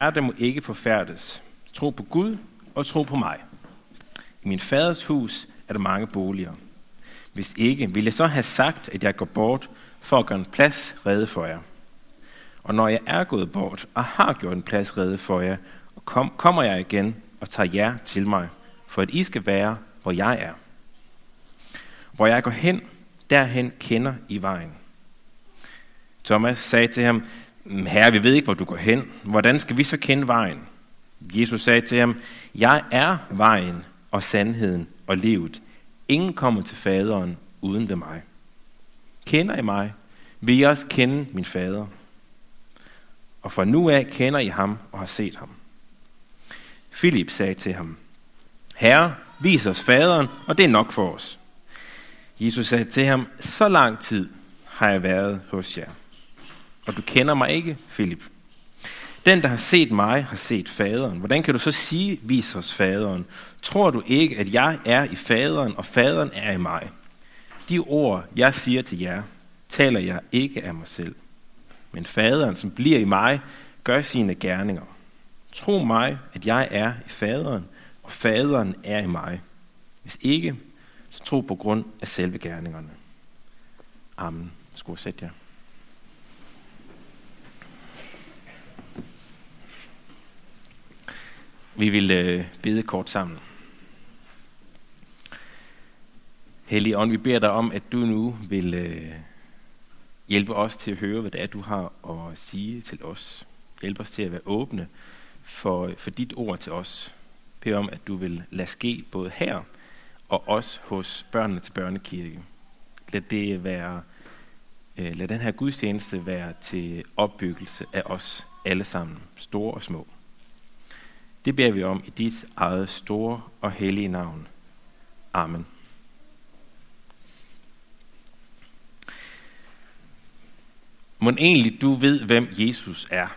Der må ikke forfærdes. Tro på Gud og tro på mig. I min faders hus er der mange boliger. Hvis ikke, vil jeg så have sagt, at jeg går bort for at gøre en plads rede for jer. Og når jeg er gået bort og har gjort en plads rede for jer, kommer jeg igen og tager jer til mig, for at I skal være, hvor jeg er. Hvor jeg går hen, derhen kender I vejen. Thomas sagde til ham, Herre, vi ved ikke, hvor du går hen. Hvordan skal vi så kende vejen? Jesus sagde til ham, Jeg er vejen og sandheden og livet. Ingen kommer til faderen uden ved mig. Kender I mig, vil I også kende min fader. Og fra nu af kender I ham og har set ham. Filip sagde til ham, Herre, vis os faderen, og det er nok for os. Jesus sagde til ham, Så lang tid har jeg været hos jer. Og du kender mig ikke, Filip. Den, der har set mig, har set faderen. Hvordan kan du så sige, vis os faderen? Tror du ikke, at jeg er i faderen, og faderen er i mig? De ord, jeg siger til jer, taler jeg ikke af mig selv. Men faderen, som bliver i mig, gør sine gerninger. Tro mig, at jeg er i faderen, og faderen er i mig. Hvis ikke, så tro på grund af selve gerningerne. Amen. Skål, sæt jer. Vi vil bede kort sammen. Hellige Ånd, vi beder dig om, at du nu vil hjælpe os til at høre, hvad det er, du har at sige til os. Hjælp os til at være åbne for dit ord til os. Bed om, at du vil lade ske både her og også hos børnene til børnekirke. Lad den her gudstjeneste være til opbyggelse af os alle sammen, store og små. Det beder vi om i dit eget store og hellige navn. Amen. Mon egentlig du ved, hvem Jesus er?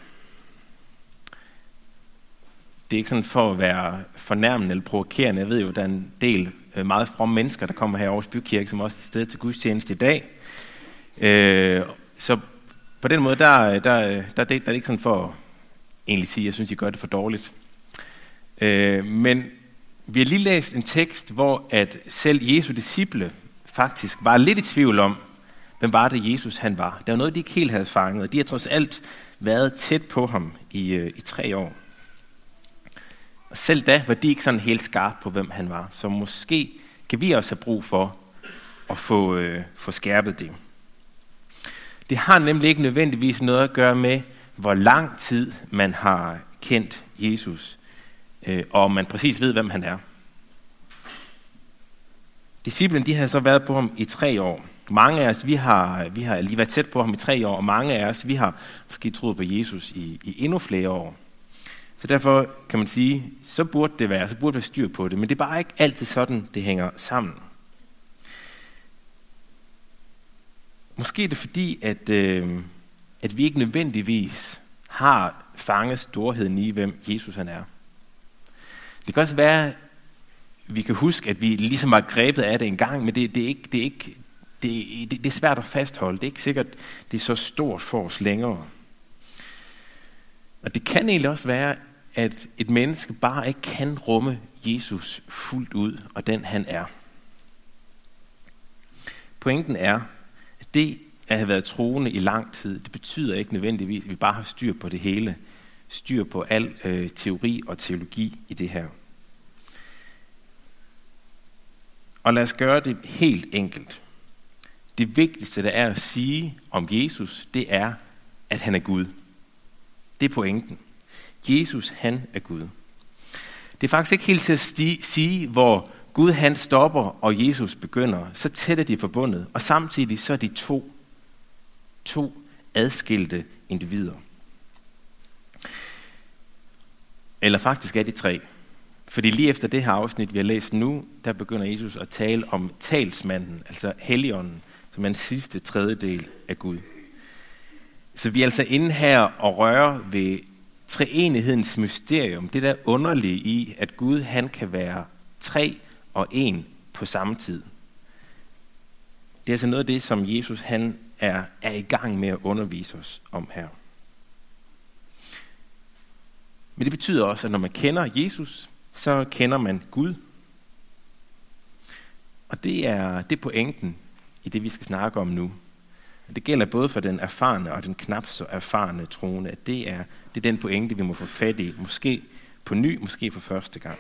Det er ikke sådan for at være fornærmende eller provokerende. Jeg ved jo, der er en del meget fromme mennesker, der kommer her i Aarhus Bykirke, som også er til stede til gudstjeneste i dag. Så på den måde, der er det ikke sådan for at egentlig sige, at jeg synes, I gør det for dårligt. Men vi har lige læst en tekst, hvor at selv Jesu disciple faktisk var lidt i tvivl om, hvem var det Jesus han var. Der var noget, de ikke helt havde fanget, og de har trods alt været tæt på ham i 3 år. Og selv da var de ikke sådan helt skarpe på, hvem han var. Så måske kan vi også have brug for at få skærpet det. Det har nemlig ikke nødvendigvis noget at gøre med, hvor lang tid man har kendt Jesus, og om man præcis ved, hvem han er. Disciplen, de har så været på ham i 3 år. Mange af os, vi har lige været tæt på ham i 3 år, og mange af os, vi har måske troet på Jesus i endnu flere år. Så derfor kan man sige, så burde det være styr på det, men det er bare ikke altid sådan, det hænger sammen. Måske er det fordi, at vi ikke nødvendigvis har fanget storheden i, hvem Jesus han er. Det kan også være, at vi kan huske, at vi ligesom var grebet af det engang, men det er svært at fastholde. Det er ikke sikkert, det er så stort for os længere. Og det kan egentlig også være, at et menneske bare ikke kan rumme Jesus fuldt ud, og den han er. Pointen er, at det at have været troende i lang tid, det betyder ikke nødvendigvis, at vi bare har styr på det hele. Styr på al teori og teologi i det her. Og lad os gøre det helt enkelt. Det vigtigste, der er at sige om Jesus, det er, at han er Gud. Det er pointen. Jesus, han er Gud. Det er faktisk ikke helt til at sige, hvor Gud han stopper og Jesus begynder. Så tæt er de forbundet, og samtidig så er de to adskilte individer. Eller faktisk er de 3. Fordi lige efter det her afsnit, vi har læst nu, der begynder Jesus at tale om talsmanden, altså Helligånden, som er den sidste tredjedel af Gud. Så vi er altså inde her og rører ved treenighedens mysterium, det der underlige i, at Gud han kan være 3 og 1 på samme tid. Det er altså noget af det, som Jesus han er i gang med at undervise os om her. Men det betyder også, at når man kender Jesus, så kender man Gud. Og det er pointen i det, vi skal snakke om nu. Det gælder både for den erfarne og den knap så erfarne troende, at det er den pointe, vi må få fat i. Måske på ny, måske for første gang.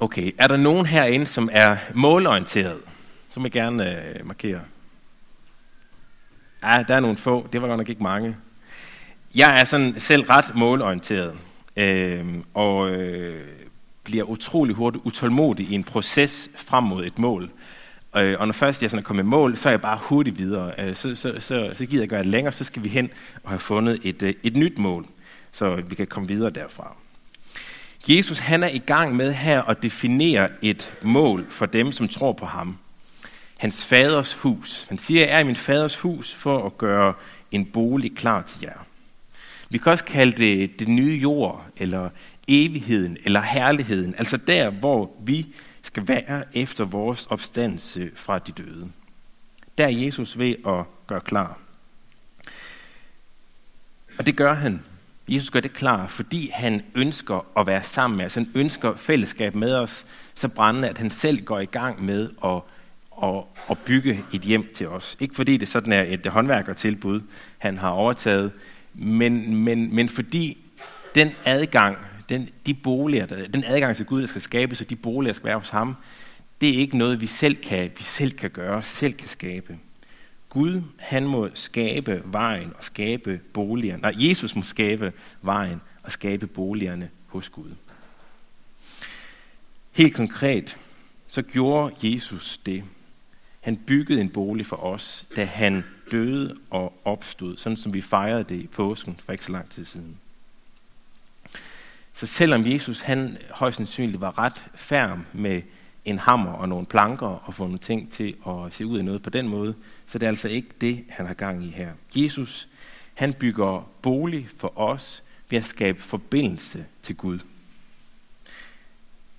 Okay, er der nogen herinde, som er målorienteret? Så må jeg gerne markere. Ja, der er nogle få. Det var godt nok ikke mange. Jeg er sådan selv ret målorienteret, og bliver utrolig hurtigt utålmodig i en proces frem mod et mål. Og når først jeg sådan er kommet i mål, så er jeg bare hurtigt videre. Så gider jeg gøre det længere, så skal vi hen og have fundet et nyt mål, så vi kan komme videre derfra. Jesus, han er i gang med her at definere et mål for dem, som tror på ham. Hans faders hus. Han siger, jeg er i min faders hus for at gøre en bolig klar til jer. Vi kan også kalde det det nye jord, eller evigheden, eller herligheden. Altså der, hvor vi skal være efter vores opstandelse fra de døde. Der er Jesus ved at gøre klar. Og det gør han. Jesus gør det klar, fordi han ønsker at være sammen med os. Han ønsker fællesskab med os, så brændende, at han selv går i gang med at bygge et hjem til os. Ikke fordi det sådan er et håndværkertilbud, han har overtaget, men fordi den adgang, den adgang til Gud, der skal skabes, og de boliger, der skal være hos ham, det er ikke noget, vi selv kan skabe. Gud, han må skabe vejen og skabe boligerne. Nej, Jesus må skabe vejen og skabe boligerne hos Gud. Helt konkret, så gjorde Jesus det. Han byggede en bolig for os, da han døde og opstod, sådan som vi fejrede det i påsken for ikke så lang tid siden. Så selvom Jesus, han højst sandsynligt var ret ferm med en hammer og nogle planker og få nogle ting til at se ud af noget på den måde, så det er altså ikke det, han har gang i her. Jesus, han bygger bolig for os ved at skabe forbindelse til Gud.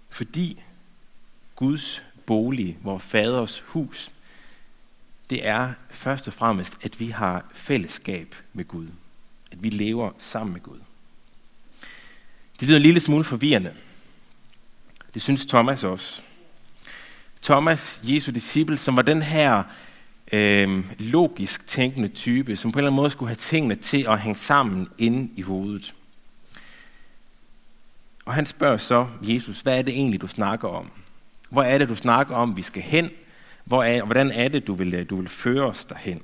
Fordi Guds bolig, vores faders hus, det er først og fremmest, at vi har fællesskab med Gud. At vi lever sammen med Gud. Det lyder en lille smule forvirrende. Det synes Thomas også. Thomas, Jesu disciple, som var den her logisk tænkende type, som på en eller anden måde skulle have tingene til at hænge sammen inde i hovedet. Og han spørger så Jesus, hvad er det egentlig, du snakker om? Hvor er det, du snakker om, vi skal hen? Hvordan er det, du vil føre os derhen?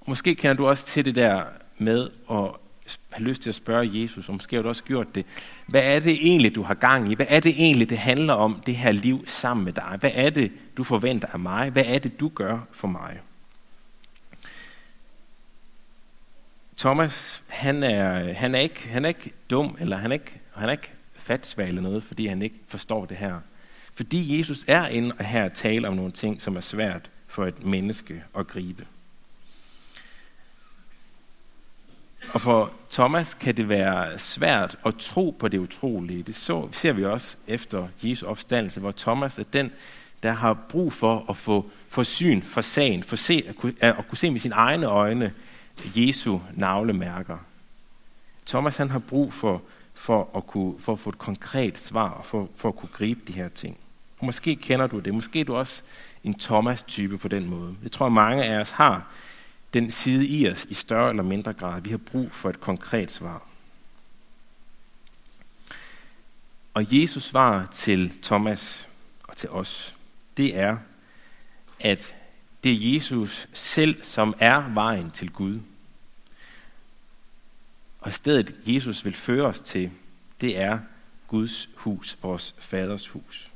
Og måske kender du også til det der med at have lyst til at spørge Jesus, og måske har du også gjort det. Hvad er det egentlig, du har gang i? Hvad er det egentlig, det handler om, det her liv sammen med dig? Hvad er det, du forventer af mig? Hvad er det, du gør for mig? Thomas, han er ikke dum, eller han er ikke fatsvag eller noget, fordi han ikke forstår det her. Fordi Jesus er inde og her taler om nogle ting, som er svært for et menneske at gribe. Og for Thomas kan det være svært at tro på det utrolige. Det ser vi også efter Jesu opstandelse, hvor Thomas er den, der har brug for at få syn for sagen, at kunne se med sine egne øjne Jesu navlemærker. Thomas, han har brug for at få et konkret svar og for at kunne gribe de her ting. Og måske kender du det. Måske er du også en Thomas-type på den måde. Jeg tror, mange af os har den side i os i større eller mindre grad. Vi har brug for et konkret svar. Og Jesus svar til Thomas og til os, det er, at det er Jesus selv, som er vejen til Gud. Og stedet Jesus vil føre os til, det er Guds hus, vores faders hus.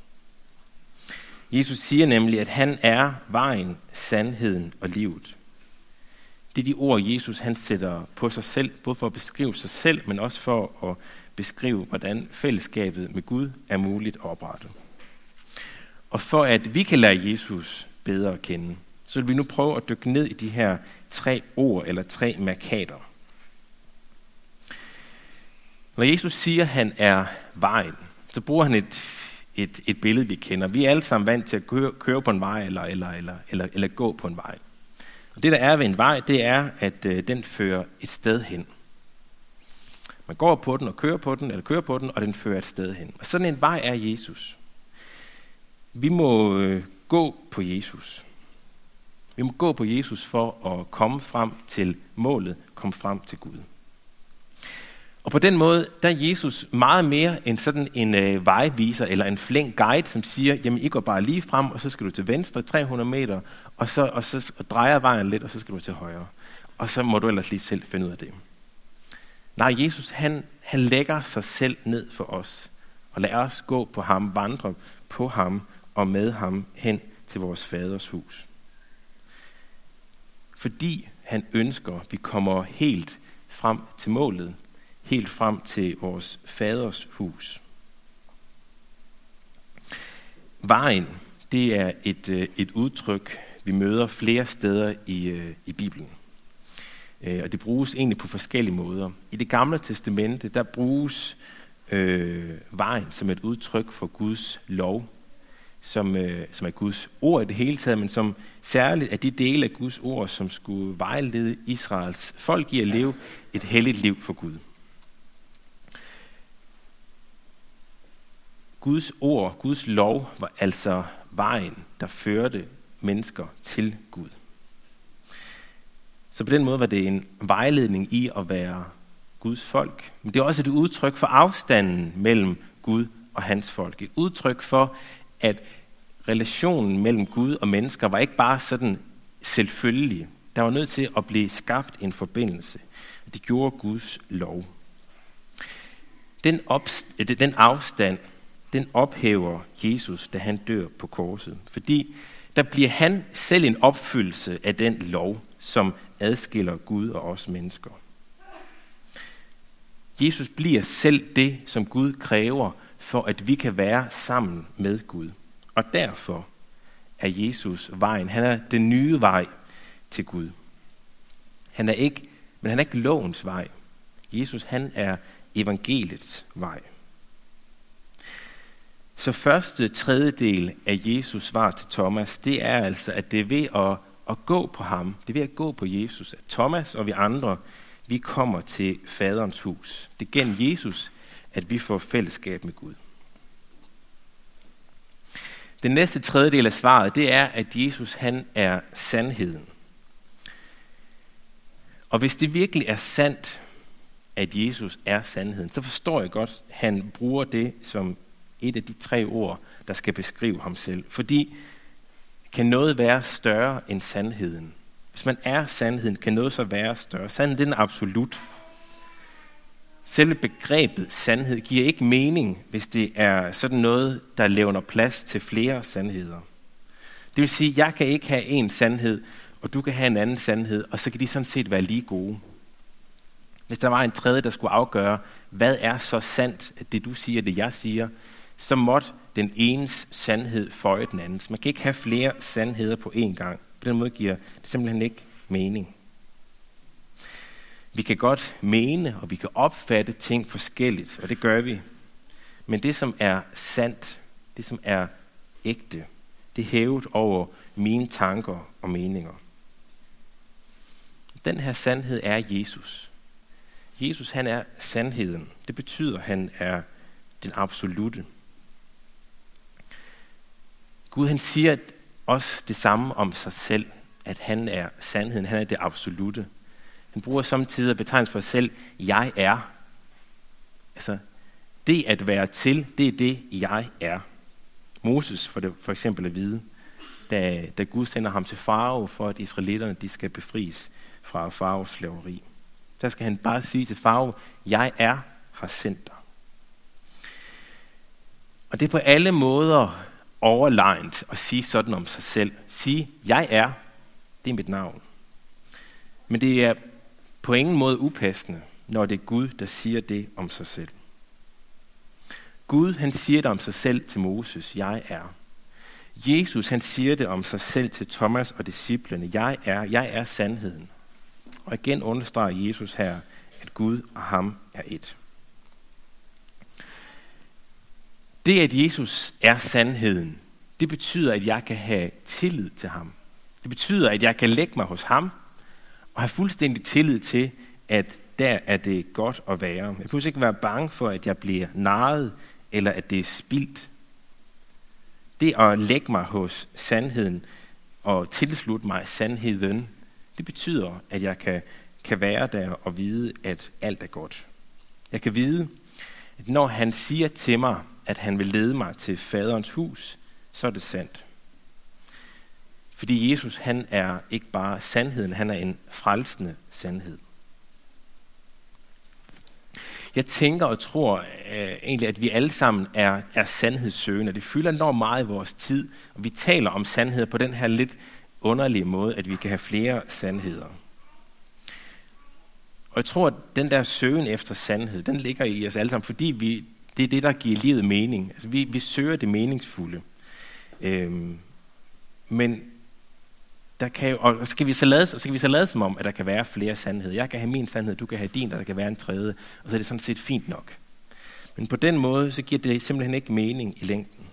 Jesus siger nemlig, at han er vejen, sandheden og livet. Det er de ord, Jesus han sætter på sig selv, både for at beskrive sig selv, men også for at beskrive, hvordan fællesskabet med Gud er muligt at oprette. Og for at vi kan lære Jesus bedre at kende, så vil vi nu prøve at dykke ned i de her 3 ord eller 3 mærkater. Når Jesus siger, at han er vejen, så bruger han et billede, vi kender. Vi er alle sammen vant til at køre på en vej eller gå på en vej. Og det, der er ved en vej, det er, at den fører et sted hen. Man går på den og kører på den, og den fører et sted hen. Og sådan en vej er Jesus. Vi må gå på Jesus. Vi må gå på Jesus for at komme frem til målet, komme frem til Gud. Og på den måde, der er Jesus meget mere end sådan en vejviser eller en flink guide, som siger, jamen I går bare lige frem, og så skal du til venstre 300 meter, og så drejer vejen lidt, og så skal du til højre. Og så må du ellers lige selv finde ud af det. Nej, Jesus han lægger sig selv ned for os, og lader os gå på ham, vandre på ham og med ham hen til vores faders hus. Fordi han ønsker, at vi kommer helt frem til målet, helt frem til vores faders hus. Vejen, det er et udtryk, vi møder flere steder i Bibelen. Og det bruges egentlig på forskellige måder. I det gamle testamente, der bruges vejen som et udtryk for Guds lov, som er Guds ord i det hele taget, men som særligt er de dele af Guds ord, som skulle vejlede Israels folk i at leve et helligt liv for Gud. Guds ord, Guds lov var altså vejen, der førte mennesker til Gud. Så på den måde var det en vejledning i at være Guds folk. Men det er også et udtryk for afstanden mellem Gud og hans folk. Et udtryk for, at relationen mellem Gud og mennesker var ikke bare sådan selvfølgelig. Der var nødt til at blive skabt en forbindelse. Det gjorde Guds lov. Den afstand, den ophæver Jesus, da han dør på korset. Fordi der bliver han selv en opfyldelse af den lov, som adskiller Gud og os mennesker. Jesus bliver selv det, som Gud kræver, for at vi kan være sammen med Gud. Og derfor er Jesus vejen. Han er den nye vej til Gud. Han er ikke lovens vej. Jesus, han er evangeliets vej. Så første tredjedel af Jesus' svar til Thomas, det er altså, at det er ved at gå på ham, det er ved at gå på Jesus, at Thomas og vi andre, vi kommer til faderens hus. Det er gennem Jesus, at vi får fællesskab med Gud. Den næste tredjedel af svaret, det er, at Jesus, han er sandheden. Og hvis det virkelig er sandt, at Jesus er sandheden, så forstår jeg godt, at han bruger det som et af de tre ord, der skal beskrive ham selv. Fordi kan noget være større end sandheden? Hvis man er sandheden, kan noget så være større? Sandheden er absolut. Selve begrebet sandhed giver ikke mening, hvis det er sådan noget, der levner plads til flere sandheder. Det vil sige, at jeg kan ikke have en sandhed, og du kan have en anden sandhed, og så kan de sådan set være lige gode. Hvis der var en tredje, der skulle afgøre, hvad er så sandt, at det du siger, det jeg siger, så måtte den enes sandhed føje den andens. Man kan ikke have flere sandheder på én gang. På den måde giver det simpelthen ikke mening. Vi kan godt mene, og vi kan opfatte ting forskelligt, og det gør vi. Men det, som er sandt, det, som er ægte, det er hævet over mine tanker og meninger. Den her sandhed er Jesus. Jesus, han er sandheden. Det betyder, han er den absolute. Gud, han siger også det samme om sig selv, at han er sandheden, han er det absolute. Han bruger samtidig betegnelsen for sig selv, jeg er. Altså, det at være til, det er det, jeg er. Moses får det for eksempel at vide, da Gud sender ham til farao, for at israelitterne de skal befries fra faraos slaveri. Der skal han bare sige til farao, jeg er, har sendt dig. Og det er på alle måder overlegent at sige sådan om sig selv. Sige, jeg er, det er mit navn. Men det er på ingen måde upassende, når det er Gud, der siger det om sig selv. Gud, han siger det om sig selv til Moses, jeg er. Jesus, han siger det om sig selv til Thomas og disciplene, jeg er sandheden. Og igen understreger Jesus her, at Gud og ham er et. Det, at Jesus er sandheden, det betyder, at jeg kan have tillid til ham. Det betyder, at jeg kan lægge mig hos ham og have fuldstændig tillid til, at der er det godt at være. Jeg behøver ikke være bange for, at jeg bliver narret, eller at det er spildt. Det at lægge mig hos sandheden og tilslutte mig sandheden, det betyder, at jeg kan være der og vide, at alt er godt. Jeg kan vide, at når han siger til mig, at han vil lede mig til faderens hus, så er det sandt. Fordi Jesus, han er ikke bare sandheden, han er en frelsende sandhed. Jeg tænker og tror egentlig, at vi alle sammen er sandhedssøgende. Det fylder enormt meget i vores tid, og vi taler om sandheder på den her lidt underlige måde, at vi kan have flere sandheder. Og jeg tror, at den der søgen efter sandhed, den ligger i os alle sammen, fordi det er det, der giver livet mening. Altså, vi søger det meningsfulde. Men der kan jo, og skal vi så lade som om, at der kan være flere sandheder. Jeg kan have min sandhed, du kan have din, og der kan være en tredje, og så er det sådan set fint nok. Men på den måde, så giver det simpelthen ikke mening i længden.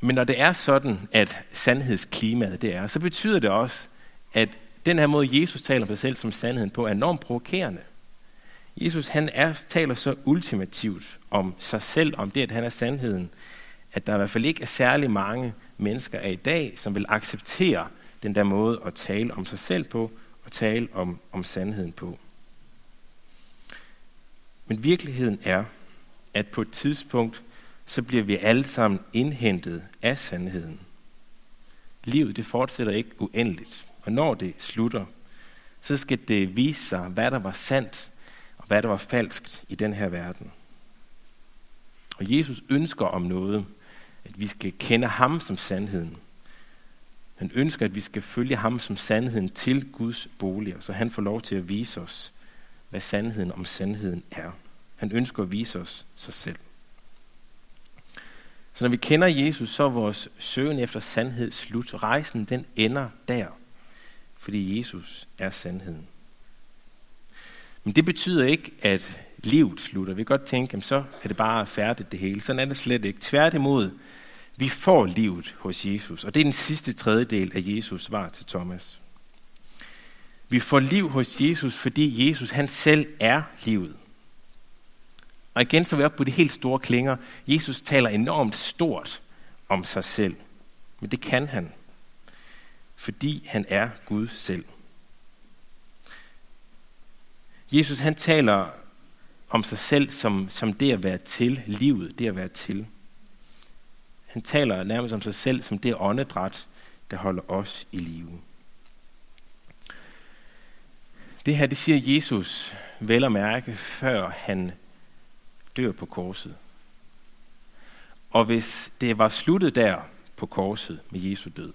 Men når det er sådan, at sandhedsklimaet det er, så betyder det også, at den her måde, Jesus taler om sig selv som sandheden på, er enormt provokerende. Jesus, taler så ultimativt om sig selv, om det, at han er sandheden, at der i hvert fald ikke er særlig mange mennesker af i dag, som vil acceptere den der måde at tale om sig selv på, og tale om sandheden på. Men virkeligheden er, at på et tidspunkt, så bliver vi alle sammen indhentet af sandheden. Livet, det fortsætter ikke uendeligt. Og når det slutter, så skal det vise sig, hvad der var sandt, og hvad der var falskt i den her verden. Og Jesus ønsker om noget, at vi skal kende ham som sandheden. Han ønsker, at vi skal følge ham som sandheden til Guds bolig, så han får lov til at vise os, hvad sandheden om sandheden er. Han ønsker at vise os sig selv. Så når vi kender Jesus, så er vores søgen efter sandhed slut. Rejsen, den ender der, fordi Jesus er sandheden. Men det betyder ikke, at livet slutter. Vi kan godt tænke, at så er det bare færdigt det hele. Sådan er det slet ikke. Tværtimod, vi får livet hos Jesus. Og det er den sidste tredjedel af Jesus' svar til Thomas. Vi får liv hos Jesus, fordi Jesus han selv er livet. Og igen så er vi oppe på de helt store klinger. Jesus taler enormt stort om sig selv. Men det kan han. Fordi han er Gud selv. Jesus han taler om sig selv som det at være til, livet, det at være til. Han taler nærmest om sig selv som det åndedræt, der holder os i live. Det her, det siger Jesus vel at mærke, før han dør på korset. Og hvis det var sluttet der på korset med Jesu død,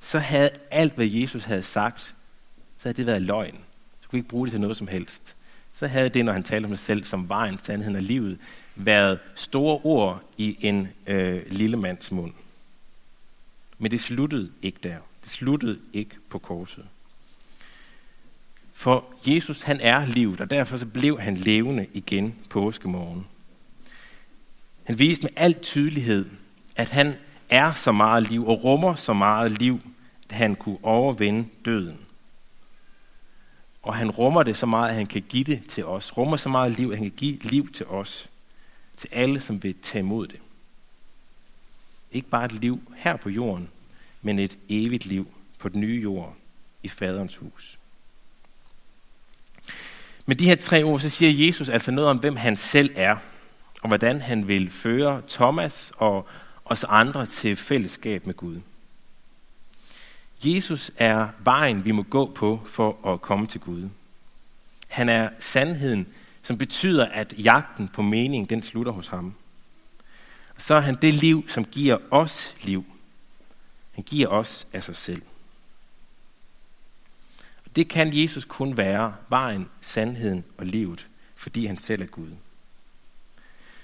så havde alt, hvad Jesus havde sagt, så havde det været løgn. Så kunne vi ikke bruge det til noget som helst. Så havde det, når han talte om sig selv som vejen, sandheden og livet, været store ord i en lille mands mund. Men det sluttede ikke der. Det sluttede ikke på korset. For Jesus, han er livet, og derfor så blev han levende igen påskemorgen. Han viste med al tydelighed, at han er så meget liv og rummer så meget liv, at han kunne overvinde døden. Og han rummer det så meget, at han kan give det til os. Rummer så meget liv, at han kan give liv til os. Til alle, som vil tage imod det. Ikke bare et liv her på jorden, men et evigt liv på den nye jord i faderens hus. Med de her tre ord, så siger Jesus altså noget om, hvem han selv er. Og hvordan han vil føre Thomas og os andre til fællesskab med Gud. Jesus er vejen, vi må gå på for at komme til Gud. Han er sandheden, som betyder, at jagten på mening, den slutter hos ham. Og så er han det liv, som giver os liv. Han giver os af sig selv. Og det kan Jesus kun være, vejen, sandheden og livet, fordi han selv er Gud.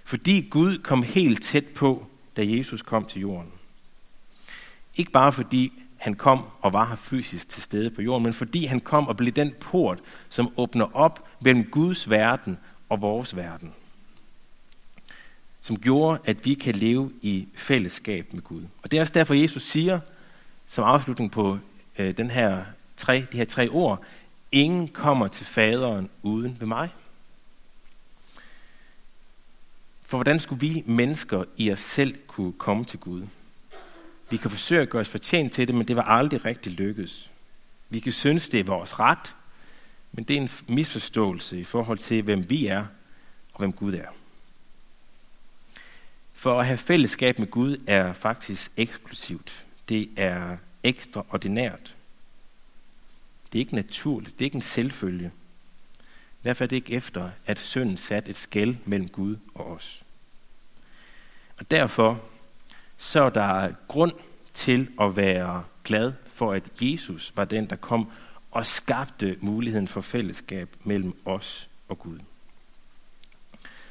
Fordi Gud kom helt tæt på, da Jesus kom til jorden. Ikke bare fordi han kom og var her fysisk til stede på jorden, men fordi han kom og blev den port, som åbner op mellem Guds verden og vores verden. som gjorde, at vi kan leve i fællesskab med Gud. Og det er også derfor, Jesus siger, som afslutning på de her tre ord, ingen kommer til faderen uden ved mig. For hvordan skulle vi mennesker i os selv kunne komme til Gud? Vi kan forsøge at gøre os fortjent til det, men det var aldrig rigtig lykkedes. Vi kan synes, det er vores ret, men det er en misforståelse i forhold til, hvem vi er og hvem Gud er. For at have fællesskab med Gud er faktisk eksklusivt. Det er ekstraordinært. Det er ikke naturligt. Det er ikke en selvfølge. Derfor er det ikke efter, at synden satte et skel mellem Gud og os. Og derfor så er der grund til at være glad for, at Jesus var den, der kom og skabte muligheden for fællesskab mellem os og Gud.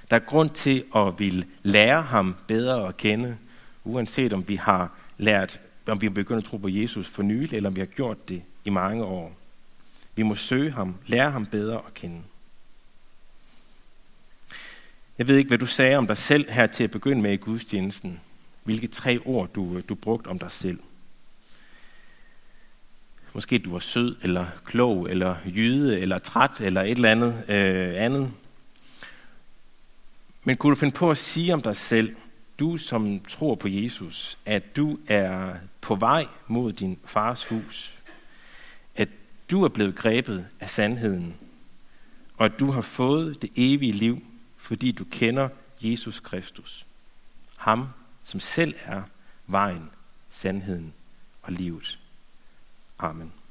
Der er grund til at ville lære ham bedre at kende, uanset om vi har lært, om vi er begyndt at tro på Jesus for nylig, eller om vi har gjort det i mange år. Vi må søge ham, lære ham bedre at kende. Jeg ved ikke, hvad du sagde om dig selv her til at begynde med i gudstjenesten. Hvilke tre ord du brugte om dig selv. Måske du var sød, eller klog, eller jyde, eller træt, eller et eller andet andet. Men kunne du finde på at sige om dig selv, du som tror på Jesus, at du er på vej mod din fars hus, at du er blevet grebet af sandheden, og at du har fået det evige liv, fordi du kender Jesus Kristus, ham som selv er vejen, sandheden og livet. Amen.